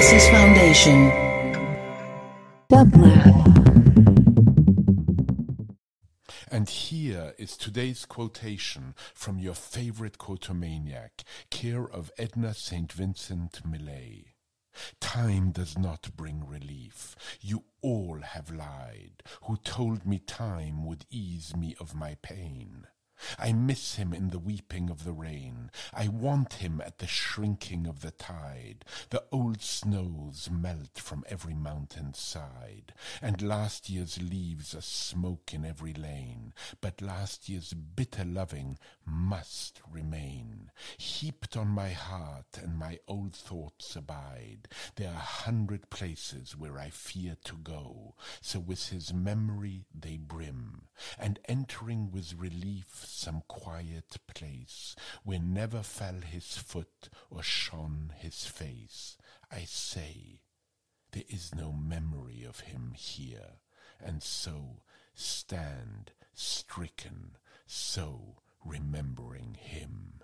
Masses Foundation. And here is today's quotation from your favorite quotomaniac, care of Edna St. Vincent Millay. Time does not bring relief. You all have lied, who told me time would ease me of my pain. I miss him in the weeping of the rain. I want him at the shrinking of the tide. The old snows melt from every mountain's side, and last year's leaves are smoke in every lane. But last year's bitter loving must remain. Heaped on my heart and my old thoughts abide. There are 100 places where I fear to go, so with his memory they brim, and entering with relief some quiet place where never fell his foot or shone his face. I say, there is no memory of him here, and so stand stricken, so remembering him.